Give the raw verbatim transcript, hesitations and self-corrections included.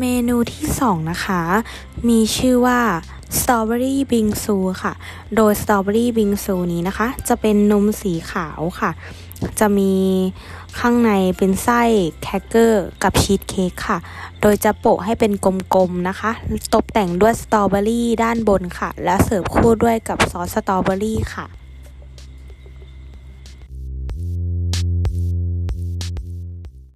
เมนูที่สองนะคะมีชื่อว่าสตรอเบอรี่บิงซูค่ะโดยสตรอเบอรี่บิงซูนี้นะคะจะเป็นนมสีขาวค่ะจะมีข้างในเป็นไส้แครกเกอร์กับชีสเค้กค่ะโดยจะโปะให้เป็นกลมๆนะคะตกแต่งด้วยสตรอเบอรี่ด้านบนค่ะและเสิร์ฟคู่ด้วยกับซอสสตรอเบอรี่ค่ะ